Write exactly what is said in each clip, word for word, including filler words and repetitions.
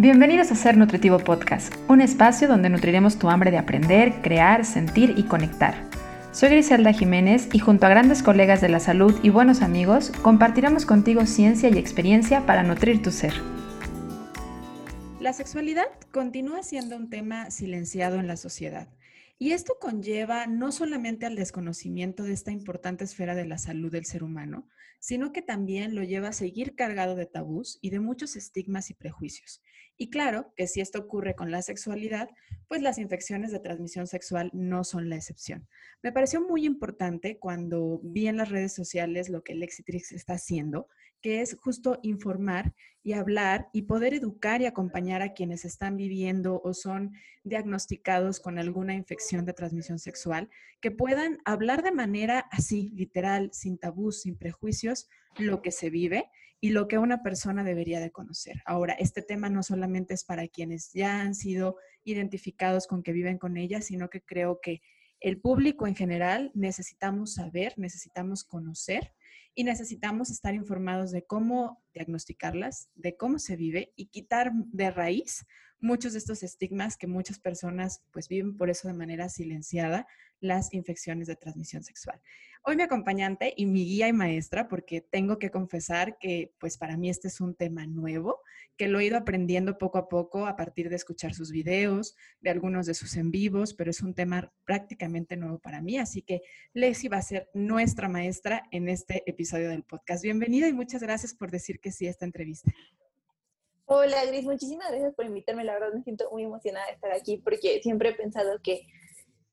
Bienvenidos a Ser Nutritivo Podcast, un espacio donde nutriremos tu hambre de aprender, crear, sentir y conectar. Soy Griselda Jiménez y junto a grandes colegas de la salud y buenos amigos, compartiremos contigo ciencia y experiencia para nutrir tu ser. La sexualidad continúa siendo un tema silenciado en la sociedad y esto conlleva no solamente al desconocimiento de esta importante esfera de la salud del ser humano, sino que también lo lleva a seguir cargado de tabús y de muchos estigmas y prejuicios. Y claro que si esto ocurre con la sexualidad, pues las infecciones de transmisión sexual no son la excepción. Me pareció muy importante cuando vi en las redes sociales lo que Lexitrix está haciendo, que es justo informar y hablar y poder educar y acompañar a quienes están viviendo o son diagnosticados con alguna infección de transmisión sexual, que puedan hablar de manera así, literal, sin tabús, sin prejuicios, lo que se vive y lo que una persona debería de conocer. Ahora, este tema no solamente es para quienes ya han sido identificados con que viven con ella, sino que creo que el público en general necesitamos saber, necesitamos conocer y necesitamos estar informados de cómo diagnosticarlas, de cómo se vive y quitar de raíz muchos de estos estigmas que muchas personas pues viven por eso de manera silenciada, las infecciones de transmisión sexual. Hoy mi acompañante y mi guía y maestra, porque tengo que confesar que pues para mí este es un tema nuevo, que lo he ido aprendiendo poco a poco a partir de escuchar sus videos, de algunos de sus en vivos, pero es un tema prácticamente nuevo para mí, así que Lexi va a ser nuestra maestra en este episodio del podcast. Bienvenida y muchas gracias por decir que sí a esta entrevista. Hola Gris, muchísimas gracias por invitarme, la verdad me siento muy emocionada de estar aquí porque siempre he pensado que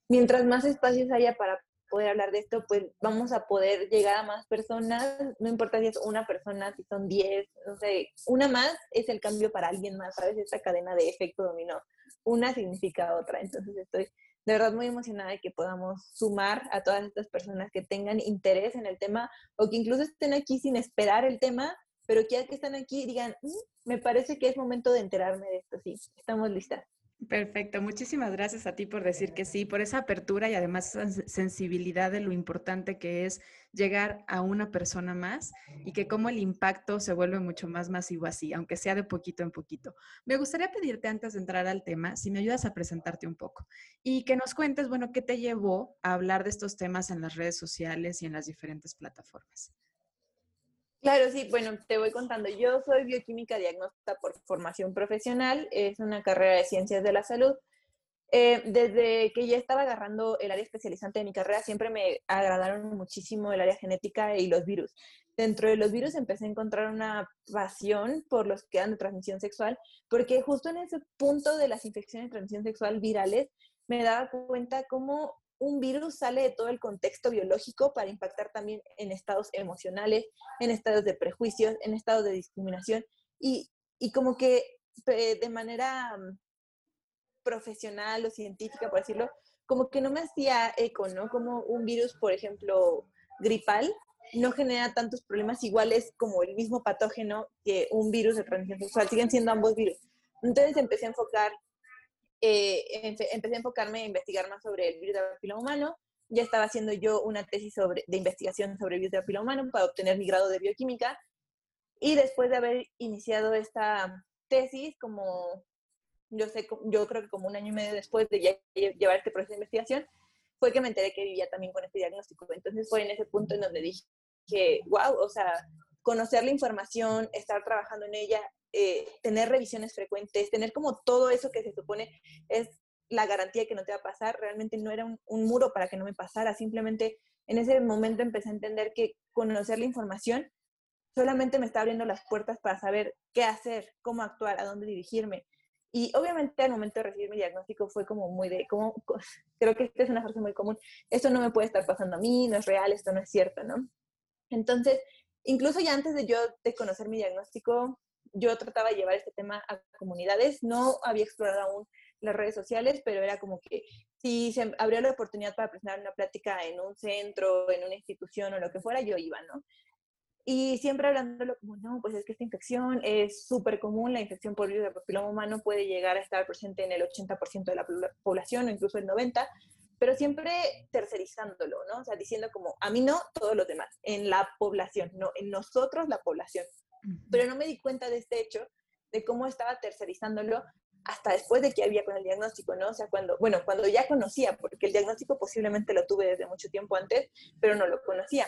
mientras más espacios haya para poder hablar de esto, pues vamos a poder llegar a más personas, no importa si es una persona, si son diez, no sé, una más es el cambio para alguien más, ¿sabes? Esta cadena de efecto dominó, una significa otra, entonces estoy de verdad muy emocionada de que podamos sumar a todas estas personas que tengan interés en el tema o que incluso estén aquí sin esperar el tema, pero ya que están aquí digan, mm, me parece que es momento de enterarme de esto, sí, estamos listas. Perfecto, muchísimas gracias a ti por decir que sí, por esa apertura y además esa sensibilidad de lo importante que es llegar a una persona más y que cómo el impacto se vuelve mucho más masivo así, aunque sea de poquito en poquito. Me gustaría pedirte antes de entrar al tema, si me ayudas a presentarte un poco y que nos cuentes, bueno, ¿qué te llevó a hablar de estos temas en las redes sociales y en las diferentes plataformas? Claro, sí, bueno, te voy contando. Yo soy bioquímica diagnóstica por formación profesional, es una carrera de ciencias de la salud. Eh, desde que ya estaba agarrando el área especializante de mi carrera, siempre me agradaron muchísimo el área genética y los virus. Dentro de los virus empecé a encontrar una pasión por los que dan de transmisión sexual, porque justo en ese punto de las infecciones de transmisión sexual virales, me daba cuenta cómo un virus sale de todo el contexto biológico para impactar también en estados emocionales, en estados de prejuicios, en estados de discriminación y, y como que de manera profesional o científica, por decirlo, como que no me hacía eco, ¿no? Como un virus, por ejemplo, gripal, no genera tantos problemas iguales como el mismo patógeno que un virus de transmisión sexual, siguen siendo ambos virus. Entonces empecé a enfocar Eh, empe- empecé a enfocarme a investigar más sobre el virus de papiloma humano. Ya estaba haciendo yo una tesis sobre, de investigación sobre el virus de papiloma humano para obtener mi grado de bioquímica. Y después de haber iniciado esta tesis, como yo, sé, yo creo que como un año y medio después de ya llevar este proceso de investigación, fue que me enteré que vivía también con este diagnóstico. Entonces fue en ese punto en donde dije que, wow, o sea, conocer la información, estar trabajando en ella, Eh, tener revisiones frecuentes, tener como todo eso que se supone es la garantía que no te va a pasar, realmente no era un, un muro para que no me pasara, simplemente en ese momento empecé a entender que conocer la información solamente me está abriendo las puertas para saber qué hacer, cómo actuar, a dónde dirigirme. Y obviamente al momento de recibir mi diagnóstico fue como muy de, como, creo que esta es una frase muy común, esto no me puede estar pasando a mí, no es real, esto no es cierto, ¿no? Entonces, incluso ya antes de yo de conocer mi diagnóstico, yo trataba de llevar este tema a comunidades, no había explorado aún las redes sociales, pero era como que si se abrió la oportunidad para presentar una plática en un centro, en una institución o lo que fuera, yo iba, ¿no? Y siempre hablándolo como, no, pues es que esta infección es súper común, la infección por virus de papiloma humano puede llegar a estar presente en el ochenta por ciento de la población o incluso el noventa por ciento, pero siempre tercerizándolo, ¿no? O sea, diciendo como, a mí no, todos los demás, en la población, no, en nosotros la población. Pero no me di cuenta de este hecho, de cómo estaba tercerizándolo hasta después de que había con el diagnóstico, ¿no? O sea, cuando, bueno, cuando ya conocía, porque el diagnóstico posiblemente lo tuve desde mucho tiempo antes, pero no lo conocía.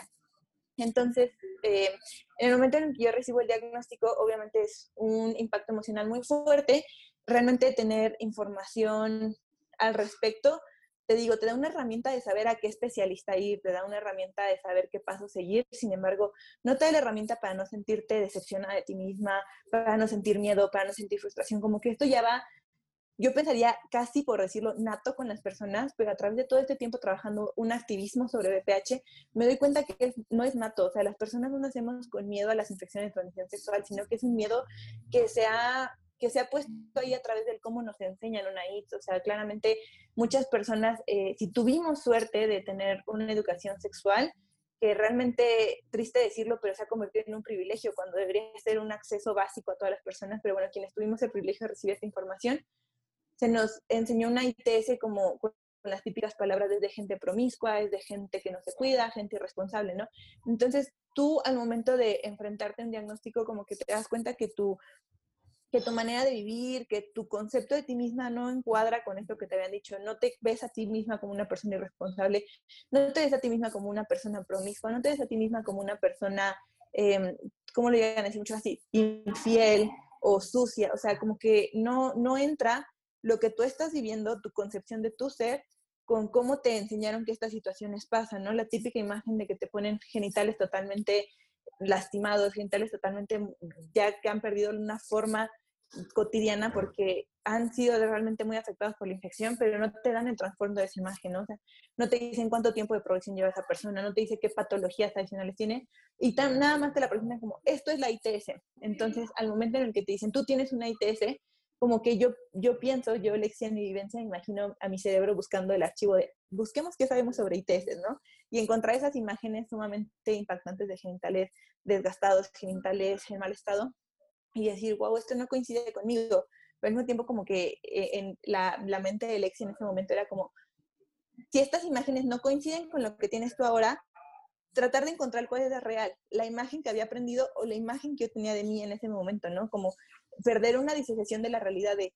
Entonces, eh, en el momento en el que yo recibo el diagnóstico, obviamente es un impacto emocional muy fuerte. Realmente tener información al respecto, te digo, te da una herramienta de saber a qué especialista ir, te da una herramienta de saber qué paso seguir. Sin embargo, no te da la herramienta para no sentirte decepcionada de ti misma, para no sentir miedo, para no sentir frustración. Como que esto ya va, yo pensaría casi, por decirlo, nato con las personas, pero a través de todo este tiempo trabajando un activismo sobre V P H, me doy cuenta que es, no es nato. O sea, las personas no nacemos con miedo a las infecciones de transmisión sexual, sino que es un miedo que se ha, que se ha puesto ahí a través del cómo nos enseñan una I T S. O sea, claramente muchas personas, eh, si tuvimos suerte de tener una educación sexual, que realmente, triste decirlo, pero se ha convertido en un privilegio cuando debería ser un acceso básico a todas las personas, pero bueno, quienes tuvimos el privilegio de recibir esta información, se nos enseñó una I T S como con las típicas palabras desde gente promiscua, es de gente que no se cuida, gente irresponsable, ¿no? Entonces, tú al momento de enfrentarte a un diagnóstico, como que te das cuenta que tu, que tu manera de vivir, que tu concepto de ti misma no encuadra con esto que te habían dicho. No te ves a ti misma como una persona irresponsable, no te ves a ti misma como una persona promiscua, no te ves a ti misma como una persona, eh, ¿cómo le llegan a decir mucho así? Infiel o sucia. O sea, como que no, no entra lo que tú estás viviendo, tu concepción de tu ser, con cómo te enseñaron que estas situaciones pasan, ¿no? La típica imagen de que te ponen genitales totalmente lastimados, genitales totalmente ya que han perdido una forma cotidiana porque han sido realmente muy afectados por la infección, pero no te dan el trasfondo de esa imagen, ¿no? O sea, no te dicen cuánto tiempo de progresión lleva esa persona, no te dice qué patologías adicionales tiene, y tan, nada más te la presentan como, esto es la I T S. Entonces, al momento en el que te dicen, tú tienes una I T S, como que yo, yo pienso, yo, Lexi, en mi vivencia, imagino a mi cerebro buscando el archivo de, busquemos qué sabemos sobre I T S, ¿no? Y encontrar esas imágenes sumamente impactantes de genitales desgastados, genitales en mal estado, y decir, wow, esto no coincide conmigo. Pero al mismo tiempo como que eh, en la, la mente de Lexi en ese momento era como, si estas imágenes no coinciden con lo que tienes tú ahora, tratar de encontrar cuál era real, la imagen que había aprendido o la imagen que yo tenía de mí en ese momento, ¿no? Como perder una disociación de la realidad de,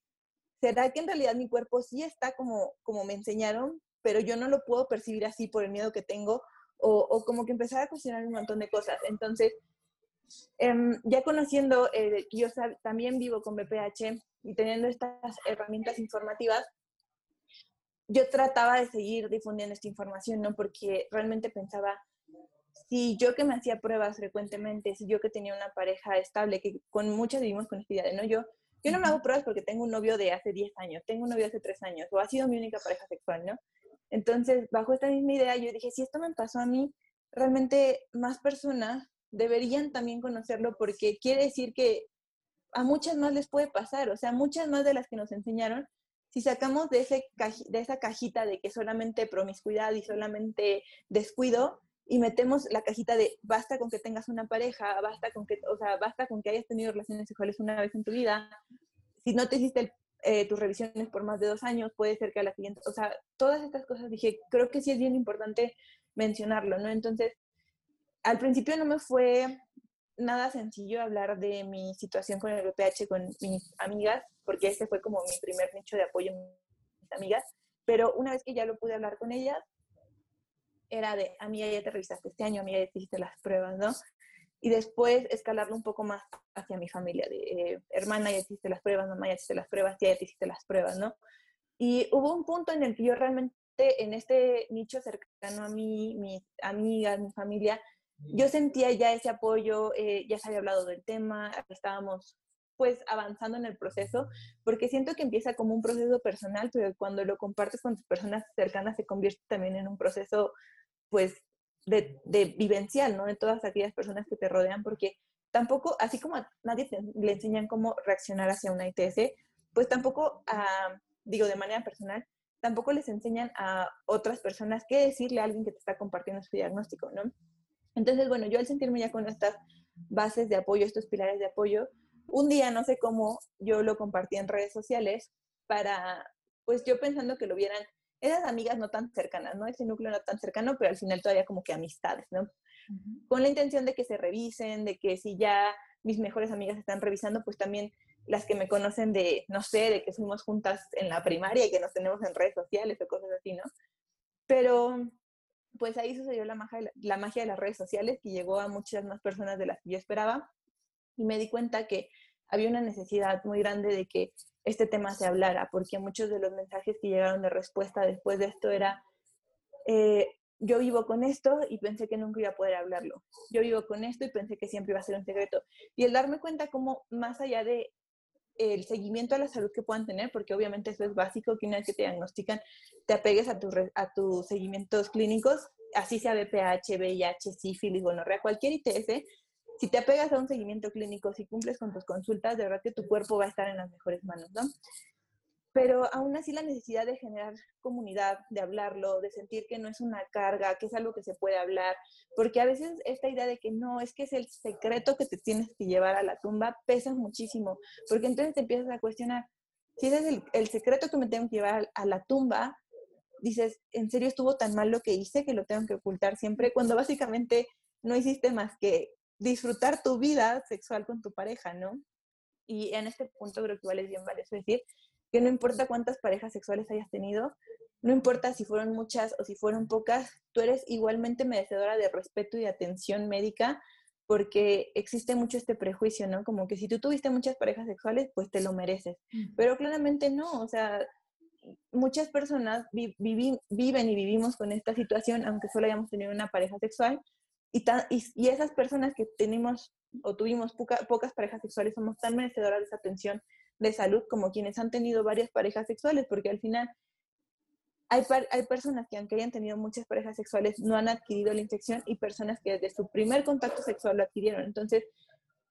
¿será que en realidad mi cuerpo sí está como, como me enseñaron, pero yo no lo puedo percibir así por el miedo que tengo? O, o como que empezar a cuestionar un montón de cosas. Entonces, eh, ya conociendo eh, que yo también vivo con V P H y teniendo estas herramientas informativas, yo trataba de seguir difundiendo esta información, ¿no? Porque realmente pensaba, si yo que me hacía pruebas frecuentemente, si yo que tenía una pareja estable, que con muchas vivimos con esta idea de no, yo, yo no me hago pruebas porque tengo un novio de hace diez años, tengo un novio de hace tres años, o ha sido mi única pareja sexual, ¿no? Entonces, bajo esta misma idea, yo dije, si esto me pasó a mí, realmente más personas deberían también conocerlo porque quiere decir que a muchas más les puede pasar, o sea, muchas más de las que nos enseñaron, si sacamos de, ese caji- de esa cajita de que solamente promiscuidad y solamente descuido, y metemos la cajita de basta con que tengas una pareja, basta con que, o sea, basta con que hayas tenido relaciones sexuales una vez en tu vida, si no te hiciste el, eh, tus revisiones por más de dos años, puede ser que a la siguiente, o sea, todas estas cosas dije, creo que sí es bien importante mencionarlo, ¿no? Entonces, al principio no me fue nada sencillo hablar de mi situación con el V P H con mis amigas, porque este fue como mi primer nicho de apoyo mis amigas, pero una vez que ya lo pude hablar con ellas, era de, amiga, ya te revisaste este año, amiga, ya te hiciste las pruebas, ¿no? Y después escalarlo un poco más hacia mi familia, de eh, hermana, ya te hiciste las pruebas, mamá, ya te hiciste las pruebas, tía, ya te hiciste las pruebas, ¿no? Y hubo un punto en el que yo realmente, en este nicho cercano a mí, mis amigas, mi familia, yo sentía ya ese apoyo, eh, ya se había hablado del tema, estábamos pues avanzando en el proceso, porque siento que empieza como un proceso personal, pero cuando lo compartes con tus personas cercanas se convierte también en un proceso pues de, de vivencial, ¿no? De todas aquellas personas que te rodean, porque tampoco, así como a nadie te, le enseñan cómo reaccionar hacia una I T S, pues tampoco, uh, digo de manera personal, tampoco les enseñan a otras personas qué decirle a alguien que te está compartiendo su diagnóstico, ¿no? Entonces, bueno, yo al sentirme ya con estas bases de apoyo, estos pilares de apoyo, un día, no sé cómo, yo lo compartí en redes sociales para, pues yo pensando que lo vieran esas amigas no tan cercanas, ¿no? Ese núcleo no tan cercano, pero al final todavía como que amistades, ¿no? Uh-huh. Con la intención de que se revisen, de que si ya mis mejores amigas están revisando, pues también las que me conocen de, no sé, de que fuimos juntas en la primaria y que nos tenemos en redes sociales o cosas así, ¿no? Pero pues ahí sucedió la magia, la magia de las redes sociales, que llegó a muchas más personas de las que yo esperaba, y me di cuenta que había una necesidad muy grande de que este tema se hablara, porque muchos de los mensajes que llegaron de respuesta después de esto era eh, yo vivo con esto y pensé que nunca iba a poder hablarlo, yo vivo con esto y pensé que siempre iba a ser un secreto. Y el darme cuenta como más allá de el seguimiento a la salud que puedan tener, porque obviamente eso es básico, que una vez que te diagnostican te apegues a, tu, a tus seguimientos clínicos, así sea V P H, V I H, sífilis, gonorrea, cualquier I T S, si te apegas a un seguimiento clínico, si cumples con tus consultas, de verdad que tu cuerpo va a estar en las mejores manos, ¿no? Pero aún así la necesidad de generar comunidad, de hablarlo, de sentir que no es una carga, que es algo que se puede hablar, porque a veces esta idea de que no, es que es el secreto que te tienes que llevar a la tumba, pesa muchísimo, porque entonces te empiezas a cuestionar, si ese es el, el secreto que me tengo que llevar a la tumba, dices, ¿en serio estuvo tan mal lo que hice que lo tengo que ocultar siempre? Cuando básicamente no hiciste más que disfrutar tu vida sexual con tu pareja, ¿no? Y en este punto creo que igual es bien valioso decir que no importa cuántas parejas sexuales hayas tenido, no importa si fueron muchas o si fueron pocas, tú eres igualmente merecedora de respeto y de atención médica, porque existe mucho este prejuicio, ¿no? Como que si tú tuviste muchas parejas sexuales, pues te lo mereces. Pero claramente no, o sea, muchas personas vi- vivi- viven y vivimos con esta situación, aunque solo hayamos tenido una pareja sexual, y, tan, y, y esas personas que tenemos o tuvimos poca, pocas parejas sexuales somos tan merecedoras de esa atención de salud como quienes han tenido varias parejas sexuales, porque al final hay, par, hay personas que aunque hayan tenido muchas parejas sexuales no han adquirido la infección, y personas que desde su primer contacto sexual lo adquirieron. Entonces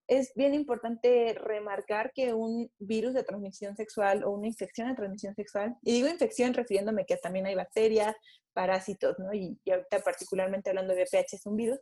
es bien importante remarcar que un virus de transmisión sexual o una infección de transmisión sexual, y digo infección refiriéndome que también hay bacterias, parásitos, ¿no? Y, y ahorita particularmente hablando de V P H, es un virus.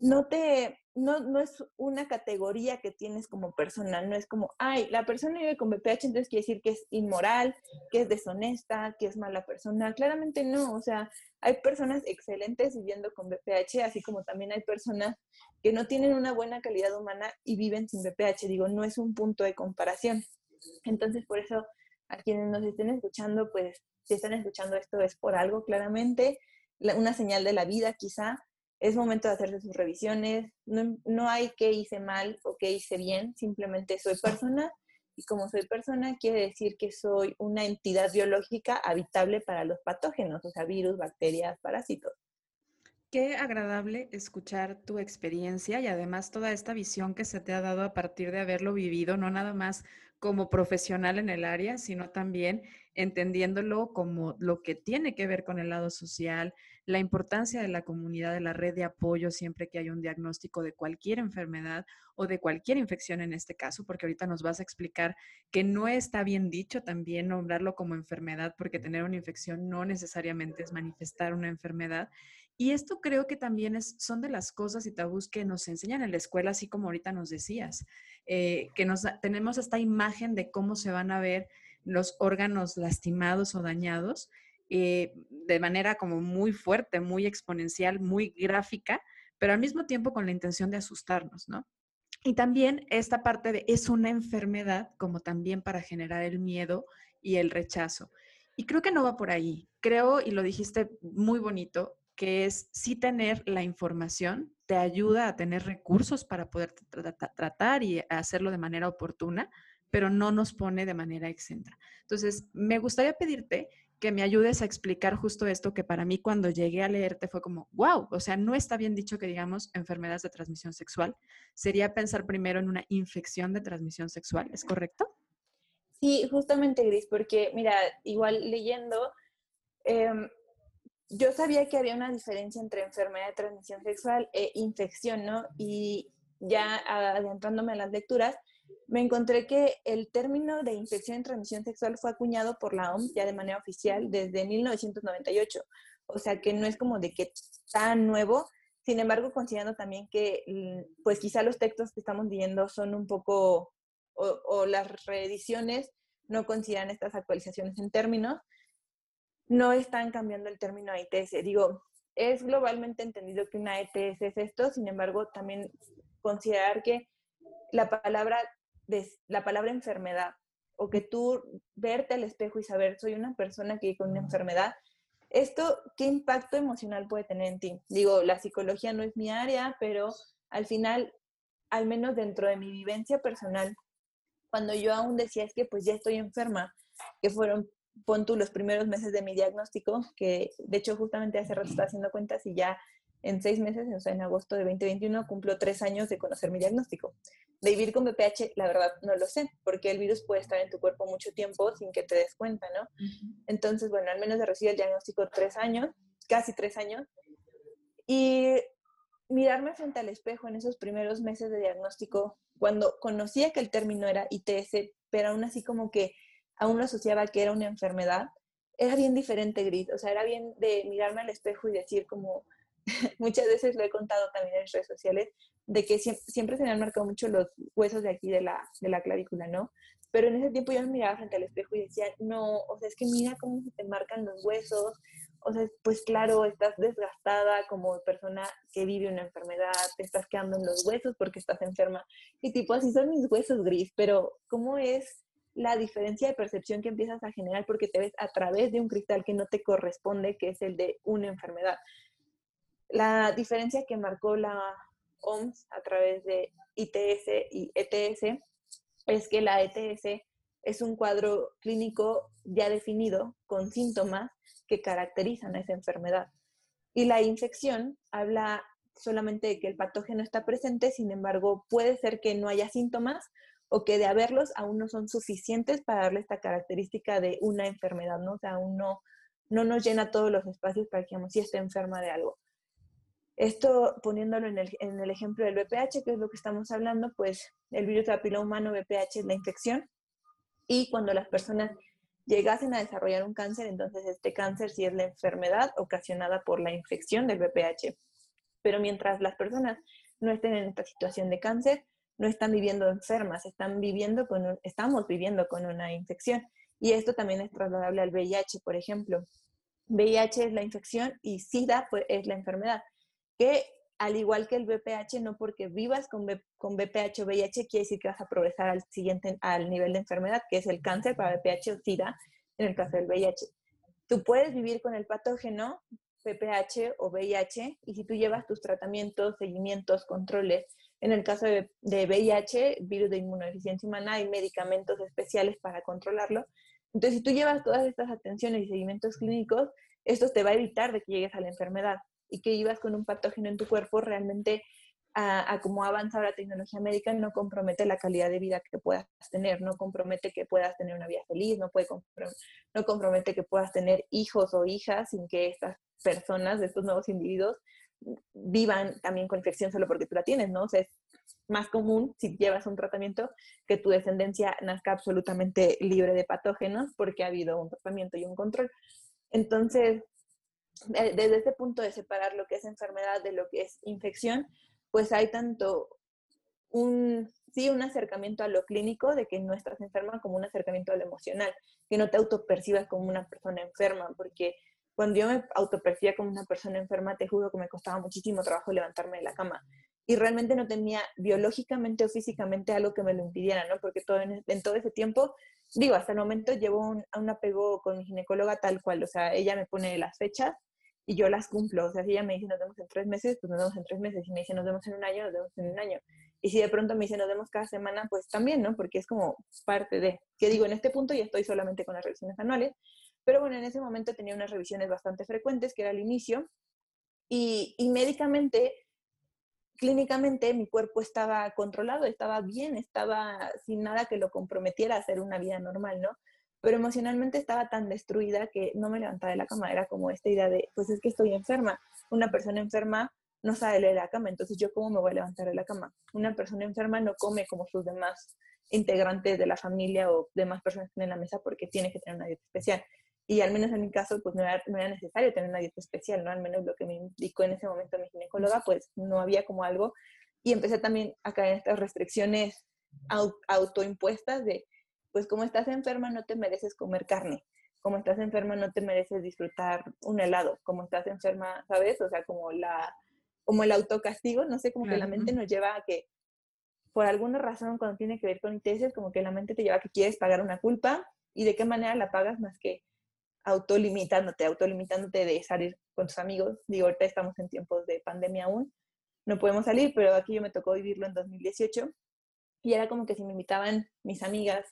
No, te, no, no es una categoría que tienes como persona, no es como, ay, la persona vive con V P H, entonces quiere decir que es inmoral, que es deshonesta, que es mala persona. Claramente no, o sea, hay personas excelentes viviendo con V P H, así como también hay personas que no tienen una buena calidad humana y viven sin V P H. Digo, no es un punto de comparación. Entonces, por eso, a quienes nos estén escuchando, pues, si están escuchando esto es por algo, claramente, la, una señal de la vida quizá. Es momento de hacerse sus revisiones, no, no hay qué hice mal o qué hice bien, simplemente soy persona, y como soy persona quiere decir que soy una entidad biológica habitable para los patógenos, o sea, virus, bacterias, parásitos. Qué agradable escuchar tu experiencia y además toda esta visión que se te ha dado a partir de haberlo vivido, no nada más como profesional en el área, sino también entendiéndolo como lo que tiene que ver con el lado social, la importancia de la comunidad, de la red de apoyo siempre que hay un diagnóstico de cualquier enfermedad o de cualquier infección en este caso, porque ahorita nos vas a explicar que no está bien dicho también nombrarlo como enfermedad, porque tener una infección no necesariamente es manifestar una enfermedad. Y esto creo que también es, son de las cosas y tabús que nos enseñan en la escuela, así como ahorita nos decías, eh, que nos, tenemos esta imagen de cómo se van a ver los órganos lastimados o dañados, eh, de manera como muy fuerte, muy exponencial, muy gráfica, pero al mismo tiempo con la intención de asustarnos, ¿no? Y también esta parte de es una enfermedad, como también para generar el miedo y el rechazo. Y creo que no va por ahí. Creo, y lo dijiste muy bonito, que es sí tener la información, te ayuda a tener recursos para poder tra- tra- tratar y hacerlo de manera oportuna, pero no nos pone de manera exenta. Entonces, me gustaría pedirte que me ayudes a explicar justo esto, que para mí cuando llegué a leerte fue como, wow, o sea, no está bien dicho que digamos enfermedades de transmisión sexual. Sería pensar primero en una infección de transmisión sexual, ¿es correcto? Sí, justamente, Gris, porque mira, igual leyendo... Eh, Yo sabía que había una diferencia entre enfermedad de transmisión sexual e infección, ¿no? Y ya adentrándome en las lecturas, me encontré que el término de infección de transmisión sexual fue acuñado por la O M S ya de manera oficial desde mil novecientos noventa y ocho. O sea que no es como de que tan nuevo. Sin embargo, considerando también que, pues quizá los textos que estamos leyendo son un poco, o, o las reediciones no consideran estas actualizaciones en términos, no están cambiando el término a I T S. Digo, es globalmente entendido que una E T S es esto, sin embargo, también considerar que la palabra de la palabra enfermedad, o que tú verte al espejo y saber, soy una persona que vive con una enfermedad, esto, ¿qué impacto emocional puede tener en ti? Digo, la psicología no es mi área, pero al final, al menos dentro de mi vivencia personal, cuando yo aún decía, es que pues ya estoy enferma, que fueron, pon tú, los primeros meses de mi diagnóstico, que de hecho justamente hace rato estaba haciendo cuentas y ya en seis meses, o sea, en agosto de veinte veintiuno, cumplo tres años de conocer mi diagnóstico. De vivir con V P H, la verdad, no lo sé, porque el virus puede estar en tu cuerpo mucho tiempo sin que te des cuenta, ¿no? Uh-huh. Entonces, bueno, al menos recibí el diagnóstico tres años, casi tres años, y mirarme frente al espejo en esos primeros meses de diagnóstico, cuando conocía que el término era I T S, pero aún así como que aún lo asociaba que era una enfermedad, era bien diferente, Gris, o sea, era bien de mirarme al espejo y decir como... Muchas veces lo he contado también en redes sociales, de que siempre, siempre se me han marcado mucho los huesos de aquí de la, de la clavícula, ¿no? Pero en ese tiempo yo me miraba frente al espejo y decía, no, o sea, es que mira cómo se te marcan los huesos, o sea, pues claro, estás desgastada como persona que vive una enfermedad, te estás quedando en los huesos porque estás enferma. Y tipo, así son mis huesos, Gris, pero ¿cómo es la diferencia de percepción que empiezas a generar porque te ves a través de un cristal que no te corresponde, que es el de una enfermedad? La diferencia que marcó la O M S a través de I T S y E T S es que la E T S es un cuadro clínico ya definido con síntomas que caracterizan a esa enfermedad. Y la infección habla solamente de que el patógeno está presente, sin embargo, puede ser que no haya síntomas o que de haberlos aún no son suficientes para darle esta característica de una enfermedad, ¿no? O sea, aún no, no nos llena todos los espacios para que digamos, sí esté enferma de algo. Esto poniéndolo en el, en el ejemplo del V P H, que es lo que estamos hablando, pues el virus de papiloma humano, V P H, es la infección. Y cuando las personas llegasen a desarrollar un cáncer, entonces este cáncer sí es la enfermedad ocasionada por la infección del V P H. Pero mientras las personas no estén en esta situación de cáncer, no están viviendo enfermas, están viviendo con un, estamos viviendo con una infección. Y esto también es trasladable al V I H, por ejemplo. V I H es la infección y SIDA pues, es la enfermedad. Que al igual que el V P H, no porque vivas con, B, con V P H o V I H quiere decir que vas a progresar al siguiente, al nivel de enfermedad, que es el cáncer para V P H o SIDA, en el caso del V I H. Tú puedes vivir con el patógeno, V P H o V I H, y si tú llevas tus tratamientos, seguimientos, controles, en el caso de, de V I H, virus de inmunodeficiencia humana, hay medicamentos especiales para controlarlo. Entonces, si tú llevas todas estas atenciones y seguimientos clínicos, esto te va a evitar de que llegues a la enfermedad. Y que ibas con un patógeno en tu cuerpo, realmente a, a cómo ha avanzado la tecnología médica no compromete la calidad de vida que puedas tener, no compromete que puedas tener una vida feliz, no, puede comprom- no compromete que puedas tener hijos o hijas sin que estas personas, estos nuevos individuos, vivan también con infección solo porque tú la tienes, ¿no? O sea, es más común, si llevas un tratamiento, que tu descendencia nazca absolutamente libre de patógenos porque ha habido un tratamiento y un control. Entonces, desde este punto de separar lo que es enfermedad de lo que es infección, pues hay tanto un, sí, un acercamiento a lo clínico de que no estás enferma como un acercamiento a lo emocional, que no te autopercibas como una persona enferma, porque cuando yo me autopercibía como una persona enferma, te juro que me costaba muchísimo trabajo levantarme de la cama. Y realmente no tenía biológicamente o físicamente algo que me lo impidiera, ¿no? Porque todo en, en todo ese tiempo, digo, hasta el momento llevo un, un apego con mi ginecóloga tal cual, o sea, ella me pone las fechas, y yo las cumplo, o sea, si ella me dice nos vemos en tres meses, pues nos vemos en tres meses, si me dice nos vemos en un año, nos vemos en un año, y si de pronto me dice nos vemos cada semana, pues también, ¿no? Porque es como parte de, que digo, en este punto ya estoy solamente con las revisiones anuales, pero bueno, en ese momento tenía unas revisiones bastante frecuentes, que era el inicio, y, y médicamente, clínicamente, mi cuerpo estaba controlado, estaba bien, estaba sin nada que lo comprometiera a hacer una vida normal, ¿no? Pero emocionalmente estaba tan destruida que no me levantaba de la cama. Era como esta idea de, pues es que estoy enferma. Una persona enferma no sale de la cama, entonces ¿yo cómo me voy a levantar de la cama? Una persona enferma no come como sus demás integrantes de la familia o demás personas que están en la mesa porque tiene que tener una dieta especial. Y al menos en mi caso, pues no era, no era necesario tener una dieta especial, ¿no? Al menos lo que me indicó en ese momento mi ginecóloga, pues no había como algo. Y empecé también a caer en estas restricciones autoimpuestas de, pues como estás enferma no te mereces comer carne, como estás enferma no te mereces disfrutar un helado, como estás enferma, ¿sabes? O sea, como, la, como el autocastigo, no sé, como que la mente nos lleva a que por alguna razón, cuando tiene que ver con I T S, como que la mente te lleva a que quieres pagar una culpa. ¿Y de qué manera la pagas más que autolimitándote, autolimitándote de salir con tus amigos? Digo, ahorita estamos en tiempos de pandemia aún, no podemos salir, pero aquí yo me tocó vivirlo en dos mil dieciocho. Y era como que si me invitaban mis amigas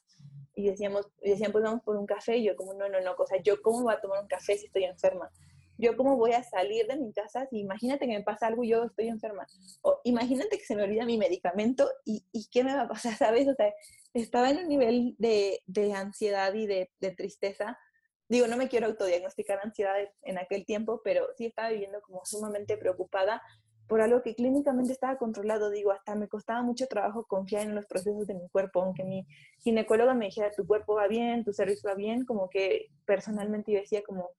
y decíamos, y decían, pues vamos por un café. Y yo como, no, no, no, o sea, ¿yo cómo voy a tomar un café si estoy enferma? ¿Yo cómo voy a salir de mi casa si imagínate que me pasa algo y yo estoy enferma? O imagínate que se me olvida mi medicamento y, y ¿qué me va a pasar? ¿Sabes? O sea, estaba en un nivel de, de ansiedad y de, de tristeza. Digo, no me quiero autodiagnosticar ansiedad en aquel tiempo, pero sí estaba viviendo como sumamente preocupada por algo que clínicamente estaba controlado. Digo, hasta me costaba mucho trabajo confiar en los procesos de mi cuerpo, aunque mi ginecóloga me dijera, tu cuerpo va bien, tu servicio va bien, como que personalmente yo decía como,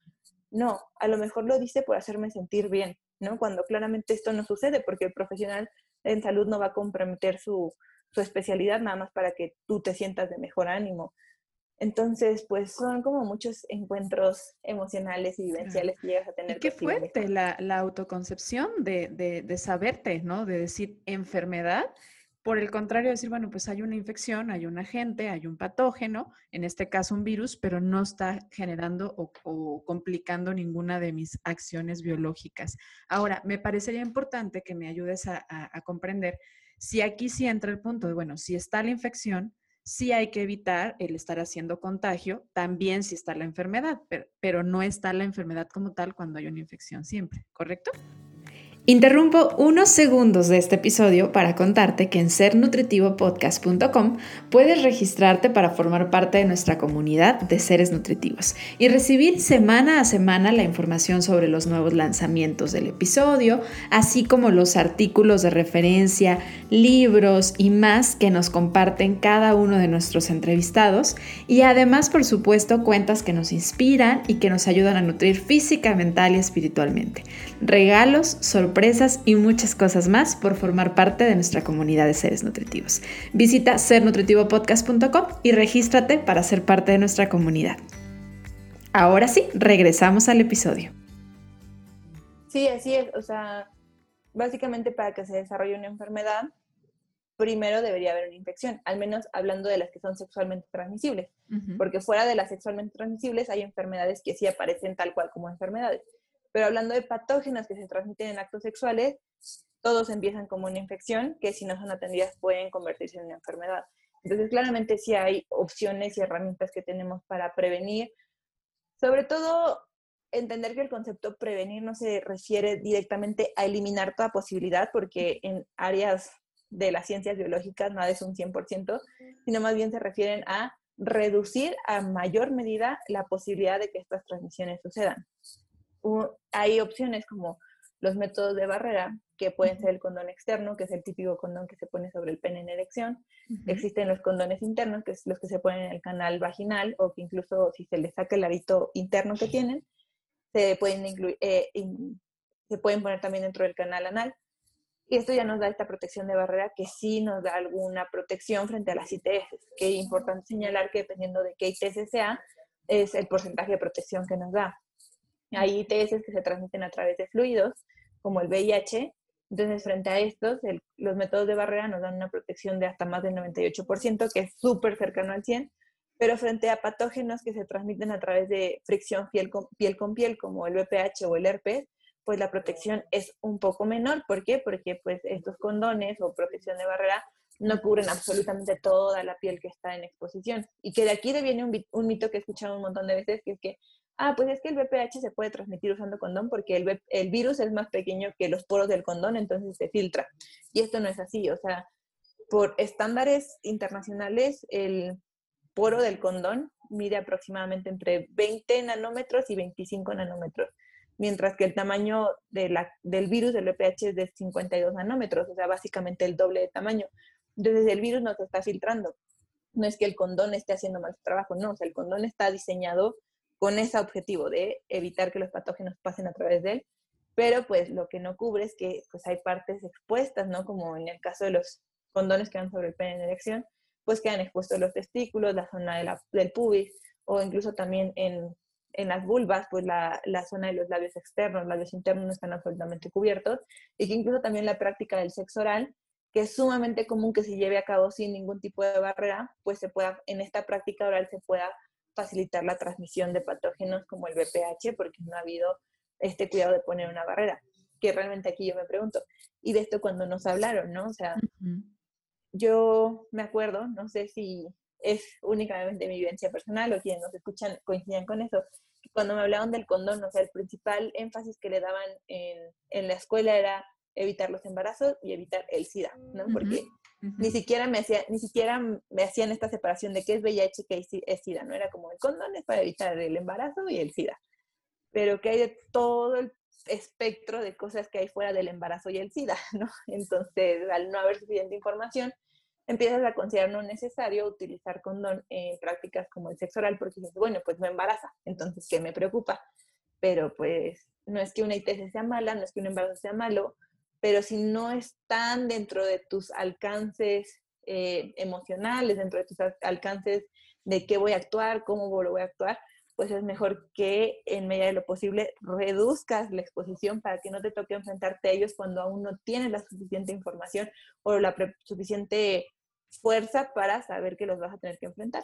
no, a lo mejor lo dice por hacerme sentir bien, ¿no? Cuando claramente esto no sucede, porque el profesional en salud no va a comprometer su, su especialidad nada más para que tú te sientas de mejor ánimo. Entonces, pues son como muchos encuentros emocionales y vivenciales que llegas a tener. Y qué fuerte la, la autoconcepción de, de, de saberte, ¿no? De decir enfermedad. Por el contrario, decir, bueno, pues hay una infección, hay un agente, hay un patógeno, en este caso un virus, pero no está generando o, o complicando ninguna de mis acciones biológicas. Ahora, me parecería importante que me ayudes a, a, a comprender si aquí sí entra el punto de, bueno, si está la infección, sí hay que evitar el estar haciendo contagio, también si está la enfermedad, pero, pero no está la enfermedad como tal cuando hay una infección siempre, ¿correcto? Interrumpo unos segundos de este episodio para contarte que en ser nutritivo podcast punto com puedes registrarte para formar parte de nuestra comunidad de seres nutritivos y recibir semana a semana la información sobre los nuevos lanzamientos del episodio, así como los artículos de referencia, libros y más que nos comparten cada uno de nuestros entrevistados, y además, por supuesto, cuentas que nos inspiran y que nos ayudan a nutrir física, mental y espiritualmente. Regalos, sorpresas sorpresas y muchas cosas más por formar parte de nuestra comunidad de seres nutritivos. Visita ser nutritivo podcast punto com y regístrate para ser parte de nuestra comunidad. Ahora sí, regresamos al episodio. Sí, así es. O sea, básicamente para que se desarrolle una enfermedad, primero debería haber una infección, al menos hablando de las que son sexualmente transmisibles. Uh-huh. Porque fuera de las sexualmente transmisibles hay enfermedades que sí aparecen tal cual como enfermedades. Pero hablando de patógenos que se transmiten en actos sexuales, todos empiezan como una infección que si no son atendidas pueden convertirse en una enfermedad. Entonces claramente sí hay opciones y herramientas que tenemos para prevenir. Sobre todo entender que el concepto prevenir no se refiere directamente a eliminar toda posibilidad, porque en áreas de las ciencias biológicas nada es un cien por ciento, sino más bien se refieren a reducir a mayor medida la posibilidad de que estas transmisiones sucedan. Hay opciones como los métodos de barrera, que pueden ser el condón externo, que es el típico condón que se pone sobre el pene en erección. Uh-huh. Existen los condones internos, que es los que se ponen en el canal vaginal, o que incluso si se les saca el arito interno que tienen, se pueden, incluir, eh, in, se pueden poner también dentro del canal anal. Y esto ya nos da esta protección de barrera, que sí nos da alguna protección frente a las I T S, que es importante señalar que dependiendo de qué I T S sea, es el porcentaje de protección que nos da. Hay I T S que se transmiten a través de fluidos, como el V I H. Entonces, frente a estos, el, los métodos de barrera nos dan una protección de hasta más del noventa y ocho por ciento, que es súper cercano al cien por ciento. Pero frente a patógenos que se transmiten a través de fricción piel con piel, con piel como el V P H o el herpes, pues la protección es un poco menor. ¿Por qué? Porque pues, estos condones o protección de barrera no cubren absolutamente toda la piel que está en exposición. Y que de aquí viene un, un mito que he escuchado un montón de veces, que es que ah, pues es que el V P H se puede transmitir usando condón porque el, v- el virus es más pequeño que los poros del condón, entonces se filtra. Y esto no es así, o sea, por estándares internacionales, el poro del condón mide aproximadamente entre veinte nanómetros y veinticinco nanómetros, mientras que el tamaño de la, del virus del V P H es de cincuenta y dos nanómetros, o sea, básicamente el doble de tamaño. Entonces el virus no se está filtrando. No es que el condón esté haciendo mal su trabajo, no, o sea, el condón está diseñado con ese objetivo de evitar que los patógenos pasen a través de él, pero pues lo que no cubre es que pues hay partes expuestas, ¿no? Como en el caso de los condones que van sobre el pene en erección, pues quedan expuestos los testículos, la zona de la, del pubis, o incluso también en, en las vulvas, pues la, la zona de los labios externos, labios internos no están absolutamente cubiertos, y que incluso también la práctica del sexo oral que es sumamente común que se lleve a cabo sin ningún tipo de barrera, pues se pueda, en esta práctica oral se pueda facilitar la transmisión de patógenos como el V P H, porque no ha habido este cuidado de poner una barrera, que realmente aquí yo me pregunto. Y de esto cuando nos hablaron, ¿no? O sea, uh-huh. yo me acuerdo, no sé si es únicamente mi vivencia personal o quienes nos escuchan coincidan con eso, que cuando me hablaron del condón, o sea, el principal énfasis que le daban en, en la escuela era evitar los embarazos y evitar el SIDA, ¿no? Uh-huh. Porque uh-huh. ni siquiera me hacía, ni siquiera me hacían esta separación de qué es V I H y qué es SIDA, ¿no? Era como el condón es para evitar el embarazo y el SIDA. Pero que hay de todo el espectro de cosas que hay fuera del embarazo y el SIDA, ¿no? Entonces, al no haber suficiente información, empiezas a considerar no necesario utilizar condón en prácticas como el sexo oral, porque dices, bueno, pues me embaraza, entonces, ¿qué me preocupa? Pero, pues, no es que una I T S sea mala, no es que un embarazo sea malo, pero si no están dentro de tus alcances eh, emocionales, dentro de tus alcances de qué voy a actuar, cómo lo voy a actuar, pues es mejor que, en medida de lo posible, reduzcas la exposición para que no te toque enfrentarte a ellos cuando aún no tienes la suficiente información o la pre- suficiente fuerza para saber que los vas a tener que enfrentar.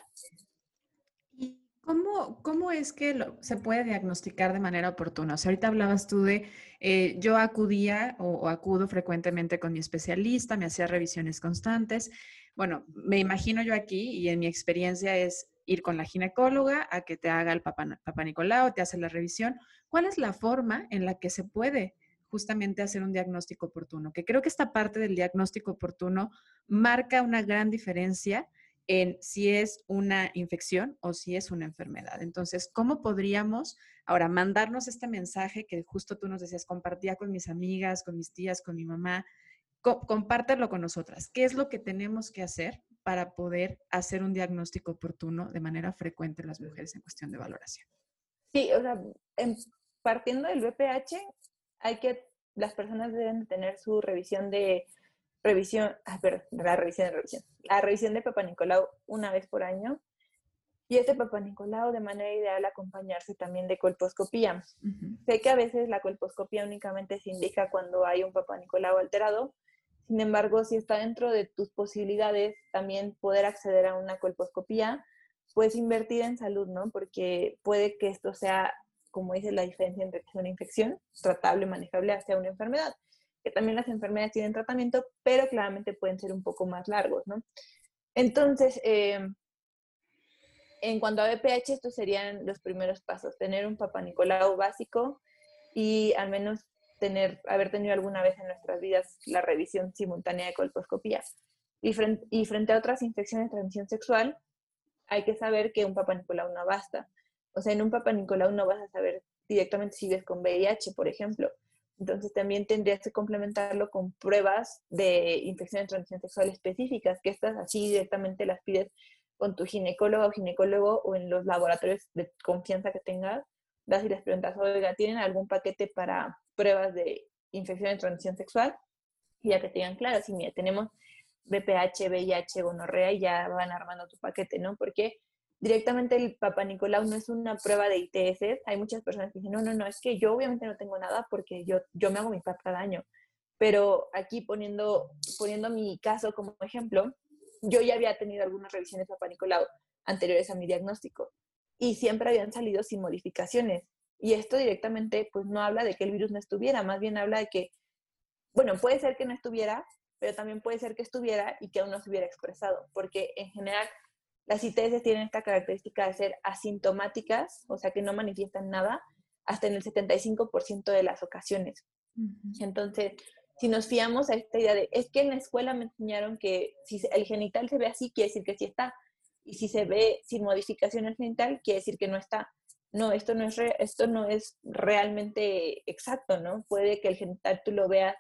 ¿Y cómo, cómo es que lo, se puede diagnosticar de manera oportuna? O sea, ahorita hablabas tú de, eh, yo acudía o, o acudo frecuentemente con mi especialista, me hacía revisiones constantes. Bueno, me imagino yo aquí, y en mi experiencia es, ir con la ginecóloga a que te haga el Papanicolaou, te hace la revisión. ¿Cuál es la forma en la que se puede justamente hacer un diagnóstico oportuno? Que creo que esta parte del diagnóstico oportuno marca una gran diferencia en si es una infección o si es una enfermedad. Entonces, ¿cómo podríamos ahora mandarnos este mensaje que justo tú nos decías, compartía con mis amigas, con mis tías, con mi mamá? Co- compártelo con nosotras. ¿Qué es lo que tenemos que hacer para poder hacer un diagnóstico oportuno de manera frecuente en las mujeres en cuestión de valoración? Sí, o sea, en, partiendo del V P H, hay que, las personas deben tener su revisión de, revisión, ah, perdón, la revisión de revisión, la revisión de Papanicolaou una vez por año, y este Papanicolaou de manera ideal acompañarse también de colposcopía. Uh-huh. Sé que a veces la colposcopía únicamente se indica cuando hay un Papanicolaou alterado. Sin embargo, si está dentro de tus posibilidades también poder acceder a una colposcopía, puedes invertir en salud, ¿no? Porque puede que esto sea, como dices, la diferencia entre que sea una infección tratable, manejable, hacia una enfermedad. Que también las enfermedades tienen tratamiento, pero claramente pueden ser un poco más largos, ¿no? Entonces, eh, en cuanto a V P H, estos serían los primeros pasos. Tener un Papanicolaou básico y al menos Tener, haber tenido alguna vez en nuestras vidas la revisión simultánea de colposcopía. Y frente, y frente a otras infecciones de transmisión sexual, hay que saber que un Papanicolaou no basta. O sea, en un Papanicolaou no vas a saber directamente si vives con V I H, por ejemplo. Entonces también tendrías que complementarlo con pruebas de infecciones de transmisión sexual específicas, que estas así directamente las pides con tu ginecóloga o ginecólogo o en los laboratorios de confianza que tengas. Vas y les preguntas, oiga, ¿tienen algún paquete para pruebas de infección de transmisión sexual? Y ya que te digan, claro, sí, mira, tenemos V P H, V I H, gonorrea, y ya van armando tu paquete, ¿no? Porque directamente el Papanicolaou no es una prueba de I T S. Hay muchas personas que dicen, no, no, no, es que yo obviamente no tengo nada porque yo, yo me hago mi P A P cada año. Pero aquí poniendo, poniendo mi caso como ejemplo, yo ya había tenido algunas revisiones Papanicolaou anteriores a mi diagnóstico y siempre habían salido sin modificaciones. Y esto directamente pues no habla de que el virus no estuviera, más bien habla de que, bueno, puede ser que no estuviera, pero también puede ser que estuviera y que aún no se hubiera expresado, porque en general las I T S tienen esta característica de ser asintomáticas, o sea que no manifiestan nada, hasta en el setenta y cinco por ciento de las ocasiones. Uh-huh. Entonces, si nos fiamos a esta idea de, es que en la escuela me enseñaron que si el genital se ve así, quiere decir que sí está, y si se ve sin modificación el genital, quiere decir que no está. No, esto no es re, esto no es realmente exacto, ¿no? Puede que el genital tú lo veas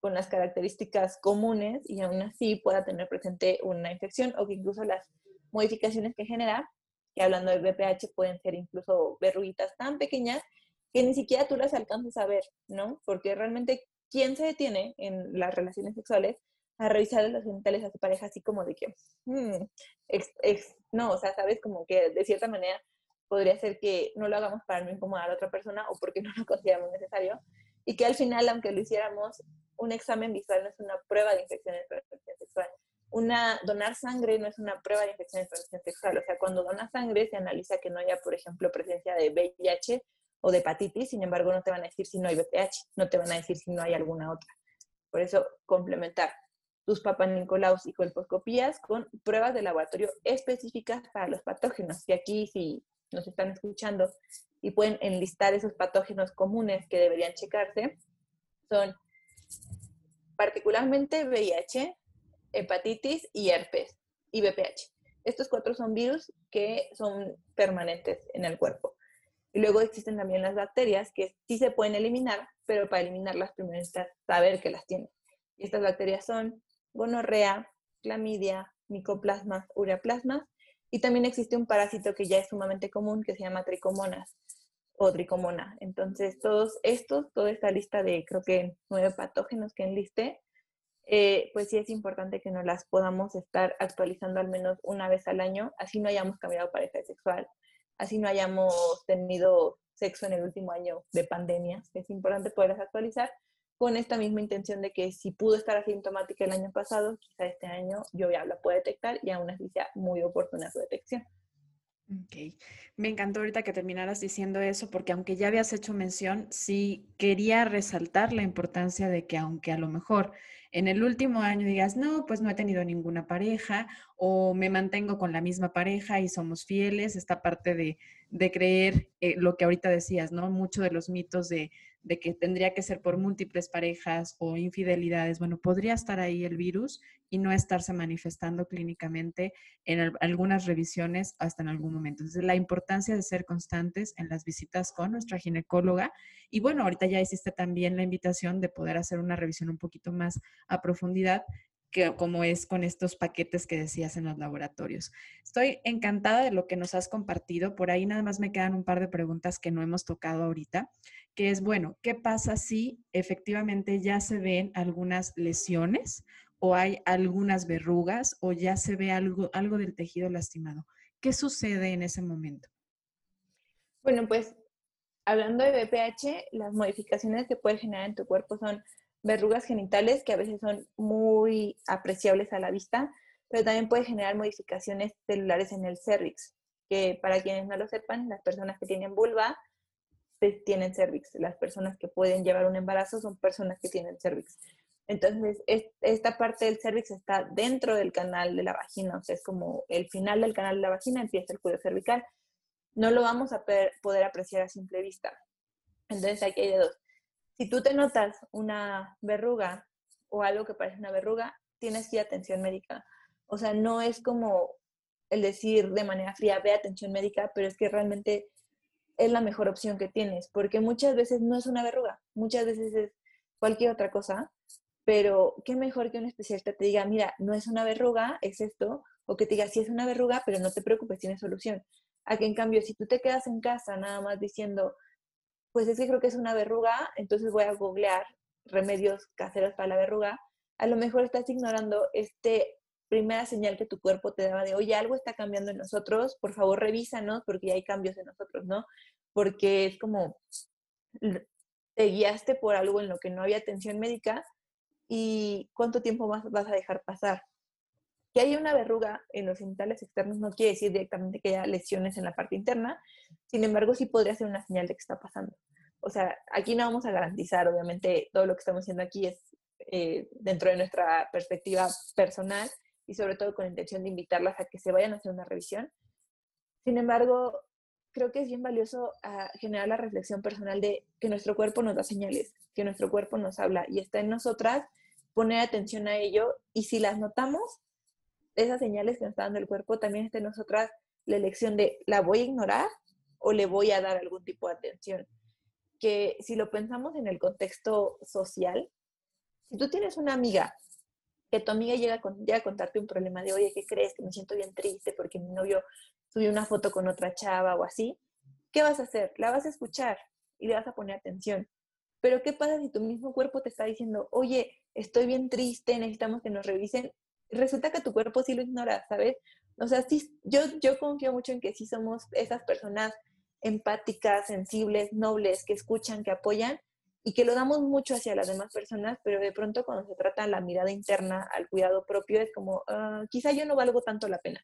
con las características comunes y aún así pueda tener presente una infección o que incluso las modificaciones que genera, que hablando del V P H pueden ser incluso verruguitas tan pequeñas que ni siquiera tú las alcanzas a ver, ¿no? Porque realmente, ¿quién se detiene en las relaciones sexuales a revisar los genitales a su pareja así como de que, hmm, ex, ex, no, o sea, sabes, como que de cierta manera podría ser que no lo hagamos para no incomodar a otra persona o porque no lo consideramos necesario y que al final, aunque lo hiciéramos, un examen visual no es una prueba de infección de transmisión sexual. Una, donar sangre no es una prueba de infección de transmisión sexual. O sea, cuando donas sangre se analiza que no haya, por ejemplo, presencia de V I H o de hepatitis, sin embargo no te van a decir si no hay V P H, no te van a decir si no hay alguna otra. Por eso, complementar tus papanicolaus y colposcopías con pruebas de laboratorio específicas para los patógenos. Y aquí, si nos están escuchando y pueden enlistar esos patógenos comunes que deberían checarse, son particularmente V I H, hepatitis y herpes, y V P H. Estos cuatro son virus que son permanentes en el cuerpo. Y luego existen también las bacterias que sí se pueden eliminar, pero para eliminarlas primero necesitas saber que las tienes. Y estas bacterias son gonorrea, clamidia, micoplasmas, ureaplasmas, y también existe un parásito que ya es sumamente común que se llama tricomonas o tricomona. Entonces, todos estos, toda esta lista de creo que nueve patógenos que enlisté, eh, pues sí es importante que nos las podamos estar actualizando al menos una vez al año, así no hayamos cambiado pareja sexual, así no hayamos tenido sexo en el último año de pandemia. Es importante poderlas actualizar con esta misma intención de que si pudo estar asintomática el año pasado, quizá este año yo ya la pueda detectar y aún así sea muy oportuna su detección. Ok, me encantó ahorita que terminaras diciendo eso, porque aunque ya habías hecho mención, sí quería resaltar la importancia de que aunque a lo mejor en el último año digas, no, pues no he tenido ninguna pareja o me mantengo con la misma pareja y somos fieles, esta parte de, de creer eh, lo que ahorita decías, ¿no? Mucho de los mitos de, de que tendría que ser por múltiples parejas o infidelidades, bueno, podría estar ahí el virus y no estarse manifestando clínicamente en al- algunas revisiones hasta en algún momento. Entonces, la importancia de ser constantes en las visitas con nuestra ginecóloga. Y bueno, ahorita ya hiciste también la invitación de poder hacer una revisión un poquito más a profundidad, que, como es con estos paquetes que decías en los laboratorios. Estoy encantada de lo que nos has compartido. Por ahí nada más me quedan un par de preguntas que no hemos tocado ahorita, que es, bueno, ¿qué pasa si efectivamente ya se ven algunas lesiones o hay algunas verrugas o ya se ve algo, algo del tejido lastimado? ¿Qué sucede en ese momento? Bueno, pues hablando de V P H, las modificaciones que puede generar en tu cuerpo son verrugas genitales que a veces son muy apreciables a la vista, pero también puede generar modificaciones celulares en el cervix, que para quienes no lo sepan, las personas que tienen vulva tienen cervix, las personas que pueden llevar un embarazo son personas que tienen cervix. Entonces, es, esta parte del cervix está dentro del canal de la vagina, o sea, es como el final del canal de la vagina, empieza el cuello cervical. No lo vamos a per, poder apreciar a simple vista. Entonces, aquí hay de dos. Si tú te notas una verruga o algo que parece una verruga, tienes que ir a atención médica. O sea, no es como el decir de manera fría, ve a atención médica, pero es que realmente es la mejor opción que tienes, porque muchas veces no es una verruga, muchas veces es cualquier otra cosa, pero qué mejor que un especialista te diga, mira, no es una verruga, es esto, o que te diga, sí es una verruga, pero no te preocupes, tiene solución. A que en cambio, si tú te quedas en casa nada más diciendo, pues es que creo que es una verruga, entonces voy a googlear remedios caseros para la verruga, a lo mejor estás ignorando este primera señal que tu cuerpo te daba de, oye, algo está cambiando en nosotros, por favor revísanos, porque ya hay cambios en nosotros, ¿no? Porque es como, te guiaste por algo en lo que no había atención médica, y cuánto tiempo más vas a dejar pasar. Que haya una verruga en los genitales externos no quiere decir directamente que haya lesiones en la parte interna, sin embargo sí podría ser una señal de que está pasando. O sea, aquí no vamos a garantizar, obviamente todo lo que estamos haciendo aquí es eh, dentro de nuestra perspectiva personal, y sobre todo con la intención de invitarlas a que se vayan a hacer una revisión. Sin embargo, creo que es bien valioso uh, generar la reflexión personal de que nuestro cuerpo nos da señales, que nuestro cuerpo nos habla y está en nosotras poner atención a ello, y si las notamos, esas señales que nos está dando el cuerpo, también está en nosotras la elección de ¿la voy a ignorar o le voy a dar algún tipo de atención? Que si lo pensamos en el contexto social, si tú tienes una amiga que tu amiga llega a, con, llega a contarte un problema de, oye, ¿qué crees? Que me siento bien triste porque mi novio subió una foto con otra chava o así. ¿Qué vas a hacer? La vas a escuchar y le vas a poner atención. Pero ¿qué pasa si tu mismo cuerpo te está diciendo, oye, estoy bien triste, necesitamos que nos revisen? Resulta que tu cuerpo sí lo ignora, ¿sabes? O sea, sí, yo, yo confío mucho en que sí somos esas personas empáticas, sensibles, nobles, que escuchan, que apoyan, y que lo damos mucho hacia las demás personas, pero de pronto cuando se trata la mirada interna al cuidado propio es como, uh, quizá yo no valgo tanto la pena.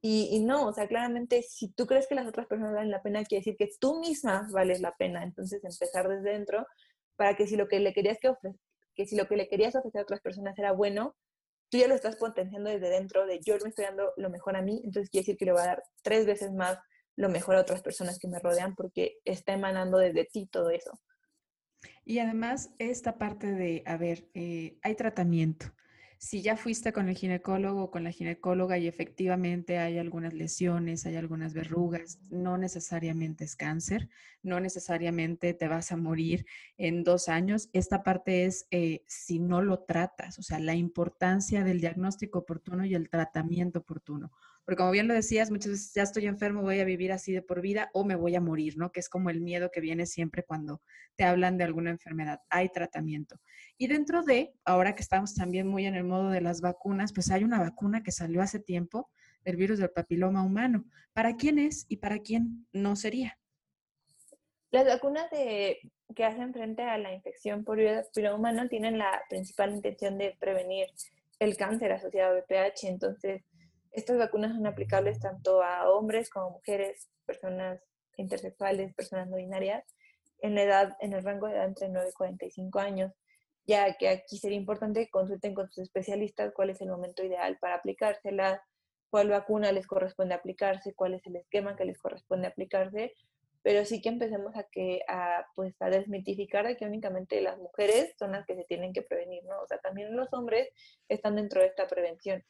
Y, y no, o sea, claramente si tú crees que las otras personas valen la pena, quiere decir que tú misma vales la pena. Entonces empezar desde dentro para que si lo que le querías que ofrecer, que si lo que le querías ofrecer a otras personas era bueno, tú ya lo estás potenciando desde dentro de yo me estoy dando lo mejor a mí, entonces quiere decir que le voy a dar tres veces más lo mejor a otras personas que me rodean porque está emanando desde ti todo eso. Y además esta parte de, a ver, eh, hay tratamiento. Si ya fuiste con el ginecólogo o con la ginecóloga y efectivamente hay algunas lesiones, hay algunas verrugas, no necesariamente es cáncer, no necesariamente te vas a morir en dos años. Esta parte es eh, si no lo tratas, o sea, la importancia del diagnóstico oportuno y el tratamiento oportuno. Porque como bien lo decías, muchas veces ya estoy enfermo, voy a vivir así de por vida o me voy a morir, ¿no? Que es como el miedo que viene siempre cuando te hablan de alguna enfermedad. Hay tratamiento. Y dentro de, ahora que estamos también muy en el modo de las vacunas, pues hay una vacuna que salió hace tiempo del virus del papiloma humano. ¿Para quién es y para quién no sería? Las vacunas de, que hacen frente a la infección por virus del papiloma humano tienen la principal intención de prevenir el cáncer asociado a V P H, entonces estas vacunas son aplicables tanto a hombres como a mujeres, personas intersexuales, personas no binarias, en la edad, en el rango de edad entre nueve y cuarenta y cinco años, ya que aquí sería importante que consulten con sus especialistas cuál es el momento ideal para aplicárselas, cuál vacuna les corresponde aplicarse, cuál es el esquema que les corresponde aplicarse, pero sí que empecemos a que a, pues, a desmitificar de que únicamente las mujeres son las que se tienen que prevenir, ¿no? O sea, también los hombres están dentro de esta prevención.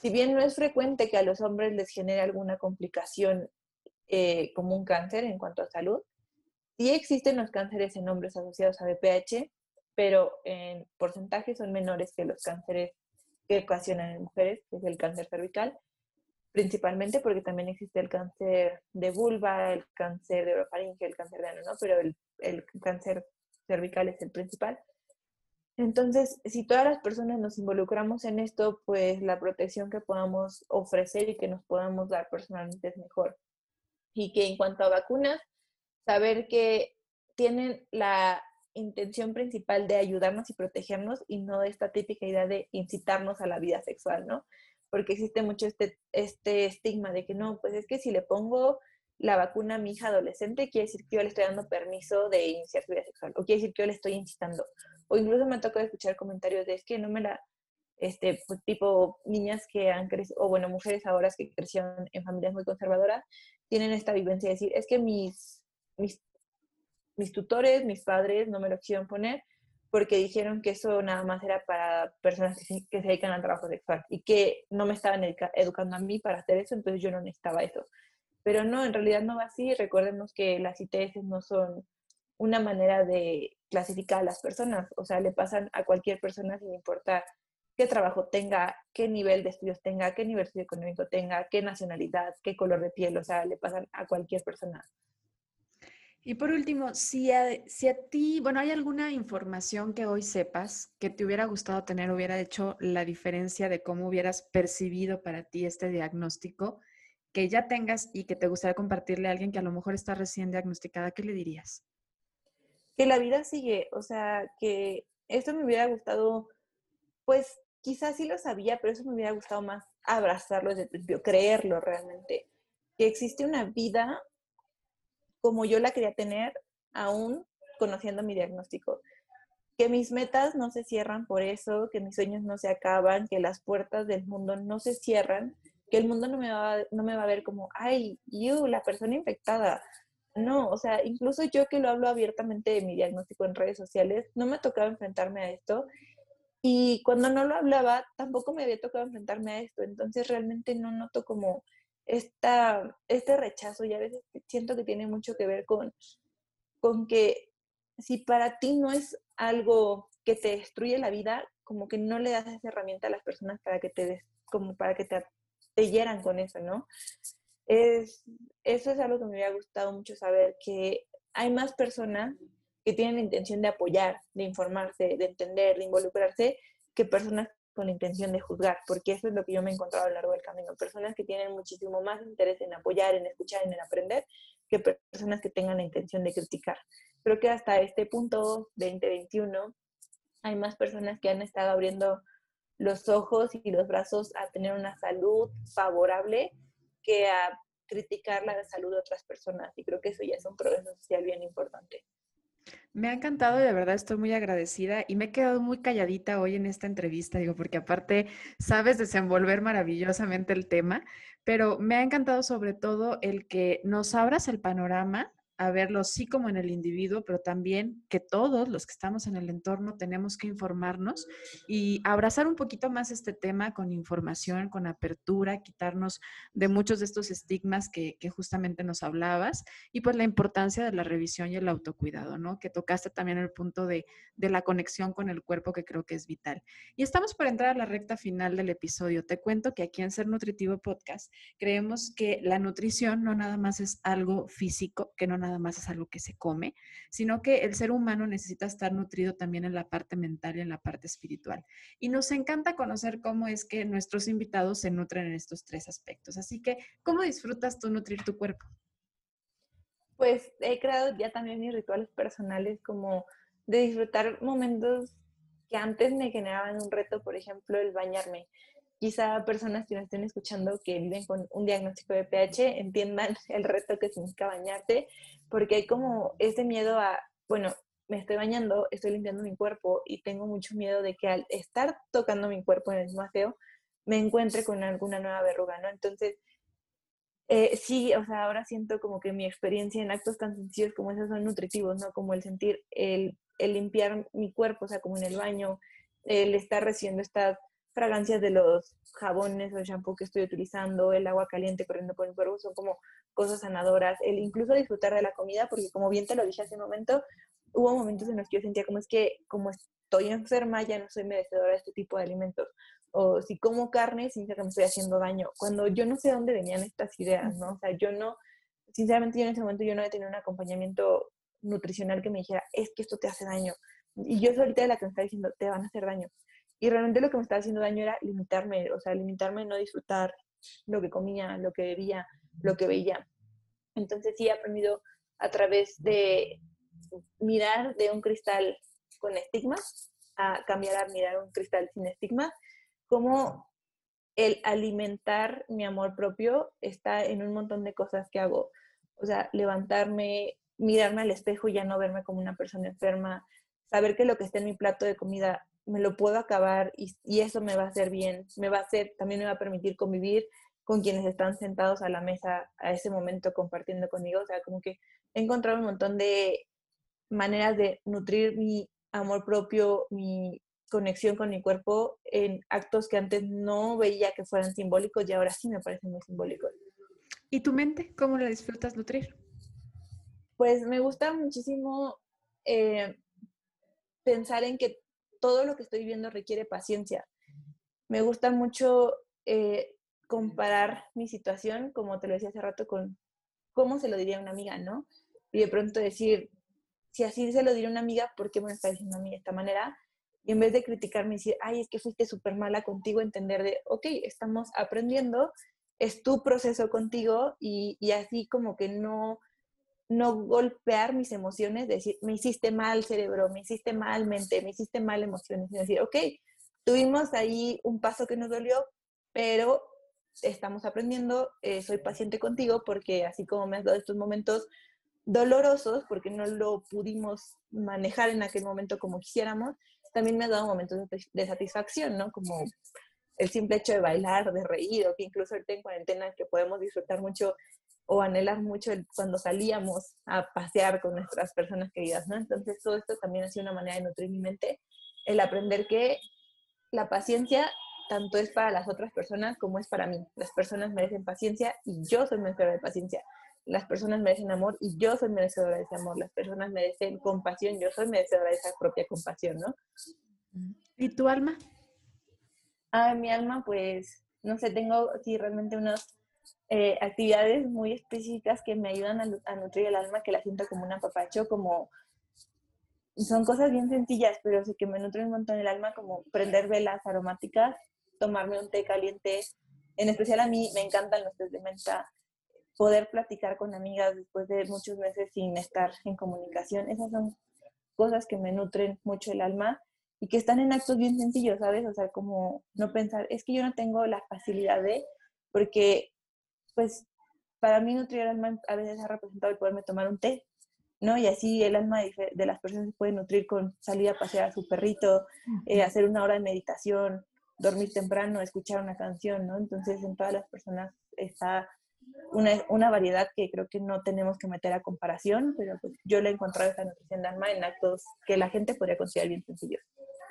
Si bien no es frecuente que a los hombres les genere alguna complicación eh, como un cáncer en cuanto a salud, sí existen los cánceres en hombres asociados a V P H, pero en porcentaje son menores que los cánceres que ocasionan en mujeres, que es el cáncer cervical, principalmente porque también existe el cáncer de vulva, el cáncer de orofaringe, el cáncer de ano, ¿no? Pero el, el cáncer cervical es el principal. Entonces, si todas las personas nos involucramos en esto, pues la protección que podamos ofrecer y que nos podamos dar personalmente es mejor. Y que en cuanto a vacunas, saber que tienen la intención principal de ayudarnos y protegernos y no esta típica idea de incitarnos a la vida sexual, ¿no? Porque existe mucho este, este estigma de que no, pues es que si le pongo la vacuna a mi hija adolescente, quiere decir que yo le estoy dando permiso de iniciar su vida sexual, o quiere decir que yo le estoy incitando. O incluso me ha tocado escuchar comentarios de, es que no me la, este, tipo, niñas que han crecido, o bueno, mujeres ahora que crecieron en familias muy conservadoras, tienen esta vivencia de decir, es que mis, mis, mis tutores, mis padres no me lo quisieron poner, porque dijeron que eso nada más era para personas que se, que se dedican al trabajo sexual, y que no me estaban educa- educando a mí para hacer eso, entonces yo no necesitaba eso. Pero no, en realidad no va así. Recordemos que las I T S no son una manera de clasificar a las personas. O sea, le pasan a cualquier persona sin importar qué trabajo tenga, qué nivel de estudios tenga, qué nivel socioeconómico tenga, qué nacionalidad, qué color de piel. O sea, le pasan a cualquier persona. Y por último, si a, si a ti, bueno, ¿hay alguna información que hoy sepas que te hubiera gustado tener, hubiera hecho la diferencia de cómo hubieras percibido para ti este diagnóstico que ya tengas y que te gustaría compartirle a alguien que a lo mejor está recién diagnosticada? ¿Qué le dirías? Que la vida sigue, o sea, que esto me hubiera gustado, pues quizás sí lo sabía, pero eso me hubiera gustado más abrazarlo desde el principio, creerlo realmente. Que existe una vida como yo la quería tener, aún conociendo mi diagnóstico. Que mis metas no se cierran por eso, que mis sueños no se acaban, que las puertas del mundo no se cierran, que el mundo no me va a, no me va a ver como, ay, you, la persona infectada. No, o sea, incluso yo que lo hablo abiertamente de mi diagnóstico en redes sociales, no me ha tocado enfrentarme a esto. Y cuando no lo hablaba, tampoco me había tocado enfrentarme a esto. Entonces realmente no noto como esta, este rechazo. Y a veces siento que tiene mucho que ver con, con que si para ti no es algo que te destruye la vida, como que no le das esa herramienta a las personas para que te des, como para que te te hieran con eso, ¿no? Es, eso es algo que me hubiera gustado mucho saber, que hay más personas que tienen la intención de apoyar, de informarse, de entender, de involucrarse, que personas con la intención de juzgar, porque eso es lo que yo me he encontrado a lo largo del camino. Personas que tienen muchísimo más interés en apoyar, en escuchar, en aprender, que personas que tengan la intención de criticar. creo que hasta este punto, veinte veintiuno, hay más personas que han estado abriendo los ojos y los brazos a tener una salud favorable que a criticar la salud de otras personas. Y creo que eso ya es un progreso social bien importante. Me ha encantado y de verdad estoy muy agradecida y me he quedado muy calladita hoy en esta entrevista, digo, porque aparte sabes desenvolver maravillosamente el tema, pero me ha encantado sobre todo el que nos abras el panorama a verlo sí como en el individuo, pero también que todos los que estamos en el entorno tenemos que informarnos y abrazar un poquito más este tema con información, con apertura, quitarnos de muchos de estos estigmas que, que justamente nos hablabas y pues la importancia de la revisión y el autocuidado, ¿no? Que tocaste también el punto de, de la conexión con el cuerpo que creo que es vital. Y estamos por entrar a la recta final del episodio. Te cuento que aquí en Ser Nutritivo Podcast creemos que la nutrición no nada más es algo físico, que no nada más es algo que se come, sino que el ser humano necesita estar nutrido también en la parte mental y en la parte espiritual. Y nos encanta conocer cómo es que nuestros invitados se nutren en estos tres aspectos. Así que, ¿cómo disfrutas tú nutrir tu cuerpo? Pues he creado ya también mis rituales personales, como de disfrutar momentos que antes me generaban un reto, por ejemplo, el bañarme. Quizá personas que nos estén escuchando que viven con un diagnóstico de V I H entiendan el reto que significa bañarte, porque hay como ese miedo a, bueno, me estoy bañando, estoy limpiando mi cuerpo y tengo mucho miedo de que al estar tocando mi cuerpo en el mismo aseo, me encuentre con alguna nueva verruga, ¿no? Entonces, eh, sí, o sea, ahora siento como que mi experiencia en actos tan sencillos como esos son nutritivos, ¿no? Como el sentir, el, el limpiar mi cuerpo, o sea, como en el baño, el estar recibiendo estas fragancias de los jabones o el shampoo que estoy utilizando, el agua caliente corriendo por el cuerpo, son como cosas sanadoras, el incluso disfrutar de la comida, porque como bien te lo dije hace un momento, hubo momentos en los que yo sentía como es que, como estoy enferma, ya no soy merecedora de este tipo de alimentos, o si como carne, significa que me estoy haciendo daño, cuando yo no sé de dónde venían estas ideas, ¿no? O sea, yo no, sinceramente yo en ese momento yo no he tenido un acompañamiento nutricional que me dijera, es que esto te hace daño, y yo soy ahorita la que me está diciendo, te van a hacer daño. Y realmente lo que me estaba haciendo daño era limitarme, o sea, limitarme a no disfrutar lo que comía, lo que bebía, lo que veía. Entonces sí he aprendido a través de mirar de un cristal con estigmas a cambiar a mirar un cristal sin estigmas, como el alimentar mi amor propio está en un montón de cosas que hago. O sea, levantarme, mirarme al espejo y ya no verme como una persona enferma, saber que lo que está en mi plato de comida me lo puedo acabar y, y eso me va a hacer bien, me va a hacer, también me va a permitir convivir con quienes están sentados a la mesa a ese momento compartiendo conmigo, o sea, como que he encontrado un montón de maneras de nutrir mi amor propio, mi conexión con mi cuerpo en actos que antes no veía que fueran simbólicos y ahora sí me parecen muy simbólicos. ¿Y tu mente? ¿Cómo la disfrutas nutrir? Pues me gusta muchísimo eh, pensar en que todo lo que estoy viviendo requiere paciencia. Me gusta mucho eh, comparar mi situación, como te lo decía hace rato, con cómo se lo diría una amiga, ¿no? Y de pronto decir, si así se lo diría una amiga, ¿por qué me lo está diciendo a mí de esta manera? Y en vez de criticarme y decir, ay, es que fuiste súper mala contigo, entender de, ok, estamos aprendiendo, es tu proceso contigo, y, y así como que no... no golpear mis emociones, decir, me hiciste mal cerebro, me hiciste mal mente, me hiciste mal emociones, sino decir, ok, tuvimos ahí un paso que nos dolió, pero estamos aprendiendo, eh, soy paciente contigo porque así como me has dado estos momentos dolorosos, porque no lo pudimos manejar en aquel momento como quisiéramos, también me has dado momentos de satisfacción, ¿no? Como el simple hecho de bailar, de reír, o que incluso ahorita en cuarentena que podemos disfrutar mucho o anhelar mucho el, cuando salíamos a pasear con nuestras personas queridas, ¿no? Entonces todo esto también ha sido una manera de nutrir mi mente, el aprender que la paciencia tanto es para las otras personas como es para mí. Las personas merecen paciencia y yo soy merecedora de paciencia. Las personas merecen amor y yo soy merecedora de ese amor. Las personas merecen compasión, yo soy merecedora de esa propia compasión, ¿no? ¿Y tu alma? Ah, mi alma, pues, no sé, tengo sí, realmente unos... Eh, actividades muy específicas que me ayudan a, a nutrir el alma, que la siento como un apapacho, como son cosas bien sencillas, pero sí que me nutren un montón el alma, como prender velas aromáticas, tomarme un té caliente, en especial a mí me encantan los tés de menta, poder platicar con amigas después de muchos meses sin estar en comunicación. Esas son cosas que me nutren mucho el alma y que están en actos bien sencillos, ¿sabes? O sea, como no pensar, es que yo no tengo la facilidad de, porque pues para mí nutrir el alma a veces ha representado el poderme tomar un té, ¿no? Y así el alma de las personas se puede nutrir con salir a pasear a su perrito, eh, hacer una hora de meditación, dormir temprano, escuchar una canción, ¿no? Entonces en todas las personas está una, una variedad que creo que no tenemos que meter a comparación, pero pues yo le he encontrado esta nutrición de alma en actos que la gente podría considerar bien sencillos.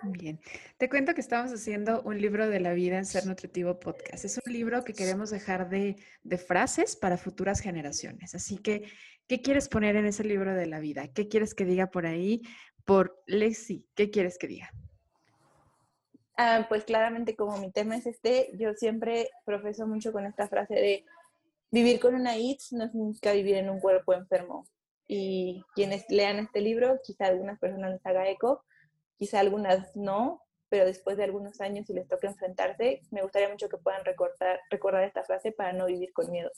Bien, te cuento que estamos haciendo un libro de la vida en Ser Nutritivo Podcast. Es un libro que queremos dejar de, de frases para futuras generaciones. Así que, ¿qué quieres poner en ese libro de la vida? ¿Qué quieres que diga por ahí? Por Lexi, ¿qué quieres que diga? Ah, pues claramente como mi tema es este, yo siempre profeso mucho con esta frase de vivir con una I T S no significa vivir en un cuerpo enfermo. Y quienes lean este libro, quizá algunas personas les haga eco, quizá algunas no, pero después de algunos años si les toca enfrentarse, me gustaría mucho que puedan recordar, recordar esta frase para no vivir con miedo.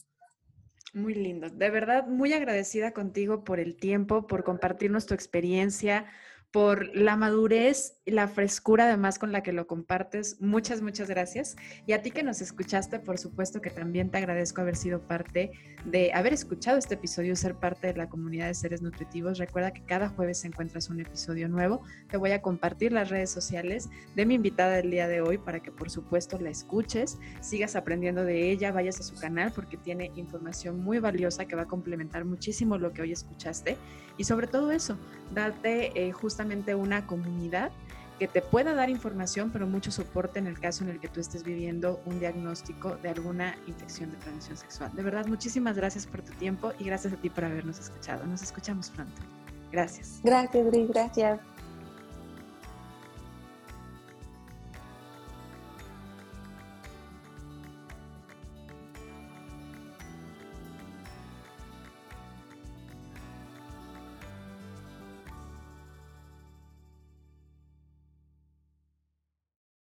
Muy lindo. De verdad, muy agradecida contigo por el tiempo, por compartirnos tu experiencia, por la madurez y la frescura además con la que lo compartes. Muchas, muchas gracias. Y a ti que nos escuchaste, por supuesto que también te agradezco haber sido parte de, haber escuchado este episodio, ser parte de la comunidad de seres nutritivos. Recuerda que cada jueves encuentras un episodio nuevo. Te voy a compartir las redes sociales de mi invitada del día de hoy para que por supuesto la escuches, sigas aprendiendo de ella, vayas a su canal porque tiene información muy valiosa que va a complementar muchísimo lo que hoy escuchaste. Y sobre todo eso, date eh, justamente una comunidad que te pueda dar información, pero mucho soporte en el caso en el que tú estés viviendo un diagnóstico de alguna infección de transmisión sexual. De verdad, muchísimas gracias por tu tiempo y gracias a ti por habernos escuchado. Nos escuchamos pronto. Gracias. Gracias, Gris, gracias.